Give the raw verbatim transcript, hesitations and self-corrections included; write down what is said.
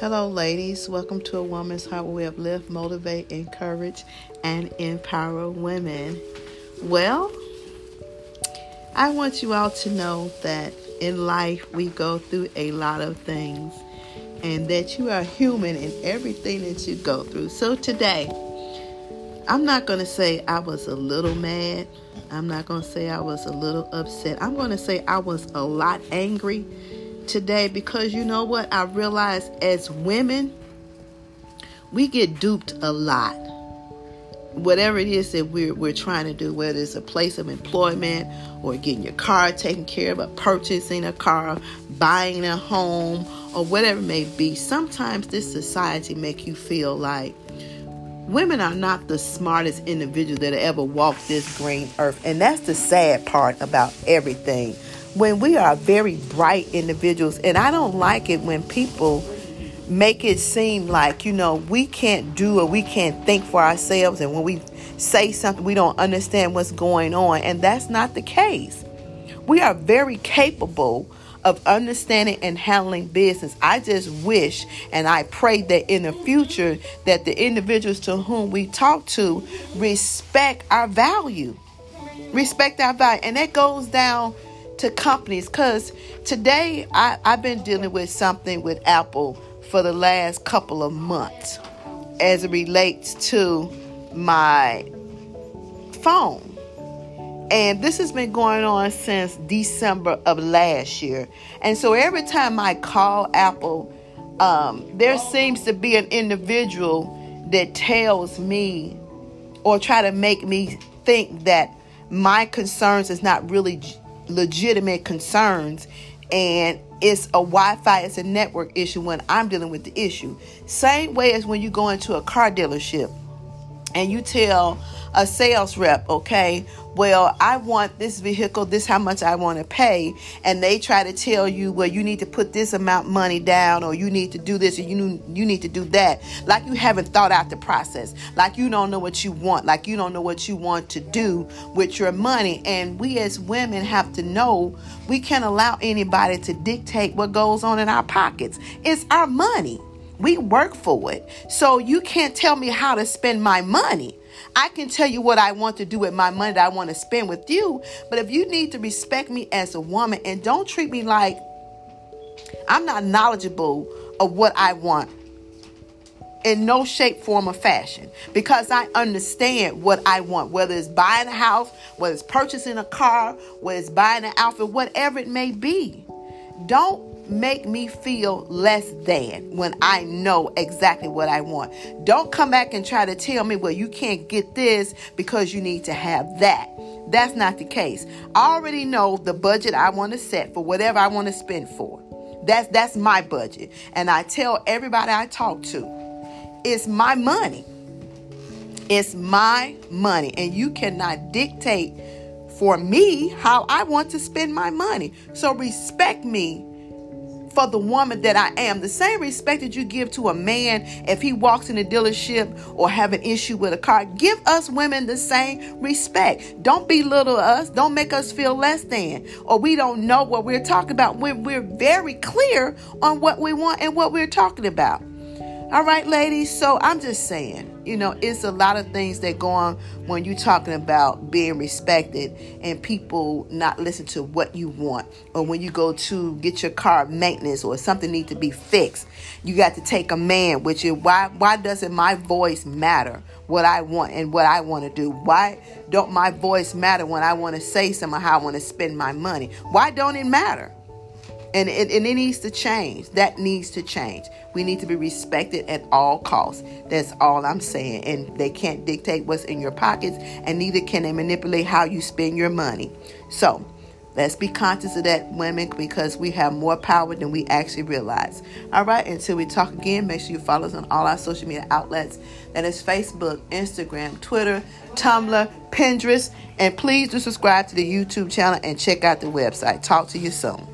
Hello, ladies. Welcome to A Woman's Heart, where we uplift, motivate, encourage, and empower women. Well, I want you all to know that in life we go through a lot of things and that you are human in everything that you go through. So today, I'm not going to say I was a little mad. I'm not going to say I was a little upset. I'm going to say I was a lot angry today, because you know what, I realized as women we get duped a lot. Whatever it is that we're, we're trying to do, whether it's a place of employment or getting your car taken care of or purchasing a car, buying a home, or whatever it may be, sometimes this society make you feel like women are not the smartest individuals that ever walked this green earth. And that's the sad part about everything. When we are very bright individuals, and I don't like it when people make it seem like, you know, we can't do or we can't think for ourselves, and when we say something, we don't understand what's going on, and that's not the case. We are very capable of understanding and handling business. I just wish and I pray that in the future that the individuals to whom we talk to respect our value, respect our value, and that goes down to companies. Because today I, I've been dealing with something with Apple for the last couple of months as it relates to my phone, and this has been going on since December of last year. And so every time I call Apple, um, there seems to be an individual that tells me or try to make me think that my concerns is not really legitimate concerns, and it's a Wi-Fi, it's a network issue when I'm dealing with the issue. Same way as when you go into a car dealership and you tell a sales rep, okay, well, I want this vehicle, this how much I want to pay, and they try to tell you, well, you need to put this amount of money down, or you need to do this, or you you need to do that, like you haven't thought out the process, like you don't know what you want, like you don't know what you want to do with your money. And we as women have to know we can't allow anybody to dictate what goes on in our pockets. It's our money. We work for it. So you can't tell me how to spend my money. I can tell you what I want to do with my money that I want to spend with you. But if you need to respect me as a woman, and don't treat me like I'm not knowledgeable of what I want in no shape, form, or fashion, because I understand what I want, whether it's buying a house, whether it's purchasing a car, whether it's buying an outfit, whatever it may be. Don't make me feel less than when I know exactly what I want. Don't come back and try to tell me, well, you can't get this because you need to have that. That's not the case. I already know the budget I want to set for whatever I want to spend for. That's that's my budget. And I tell everybody I talk to, it's my money. It's my money. And you cannot dictate for me how I want to spend my money. So respect me for the woman that I am. The same respect that you give to a man if he walks in a dealership or have an issue with a car, give us women the same respect. Don't belittle us. Don't make us feel less than, or we don't know what we're talking about, when we're very clear on what we want and what we're talking about. All right, ladies. So I'm just saying, you know, it's a lot of things that go on when you're talking about being respected and people not listen to what you want. Or when you go to get your car maintenance or something needs to be fixed, you got to take a man with you. Why? Why doesn't my voice matter what I want and what I want to do? Why don't my voice matter when I want to say something, how I want to spend my money? Why don't it matter? And it, and it needs to change. That needs to change. We need to be respected at all costs. That's all I'm saying. And they can't dictate what's in your pockets, and neither can they manipulate how you spend your money. So let's be conscious of that, women, because we have more power than we actually realize. All right. Until we talk again, make sure you follow us on all our social media outlets. That is Facebook, Instagram, Twitter, Tumblr, Pinterest. And please do subscribe to the YouTube channel and check out the website. Talk to you soon.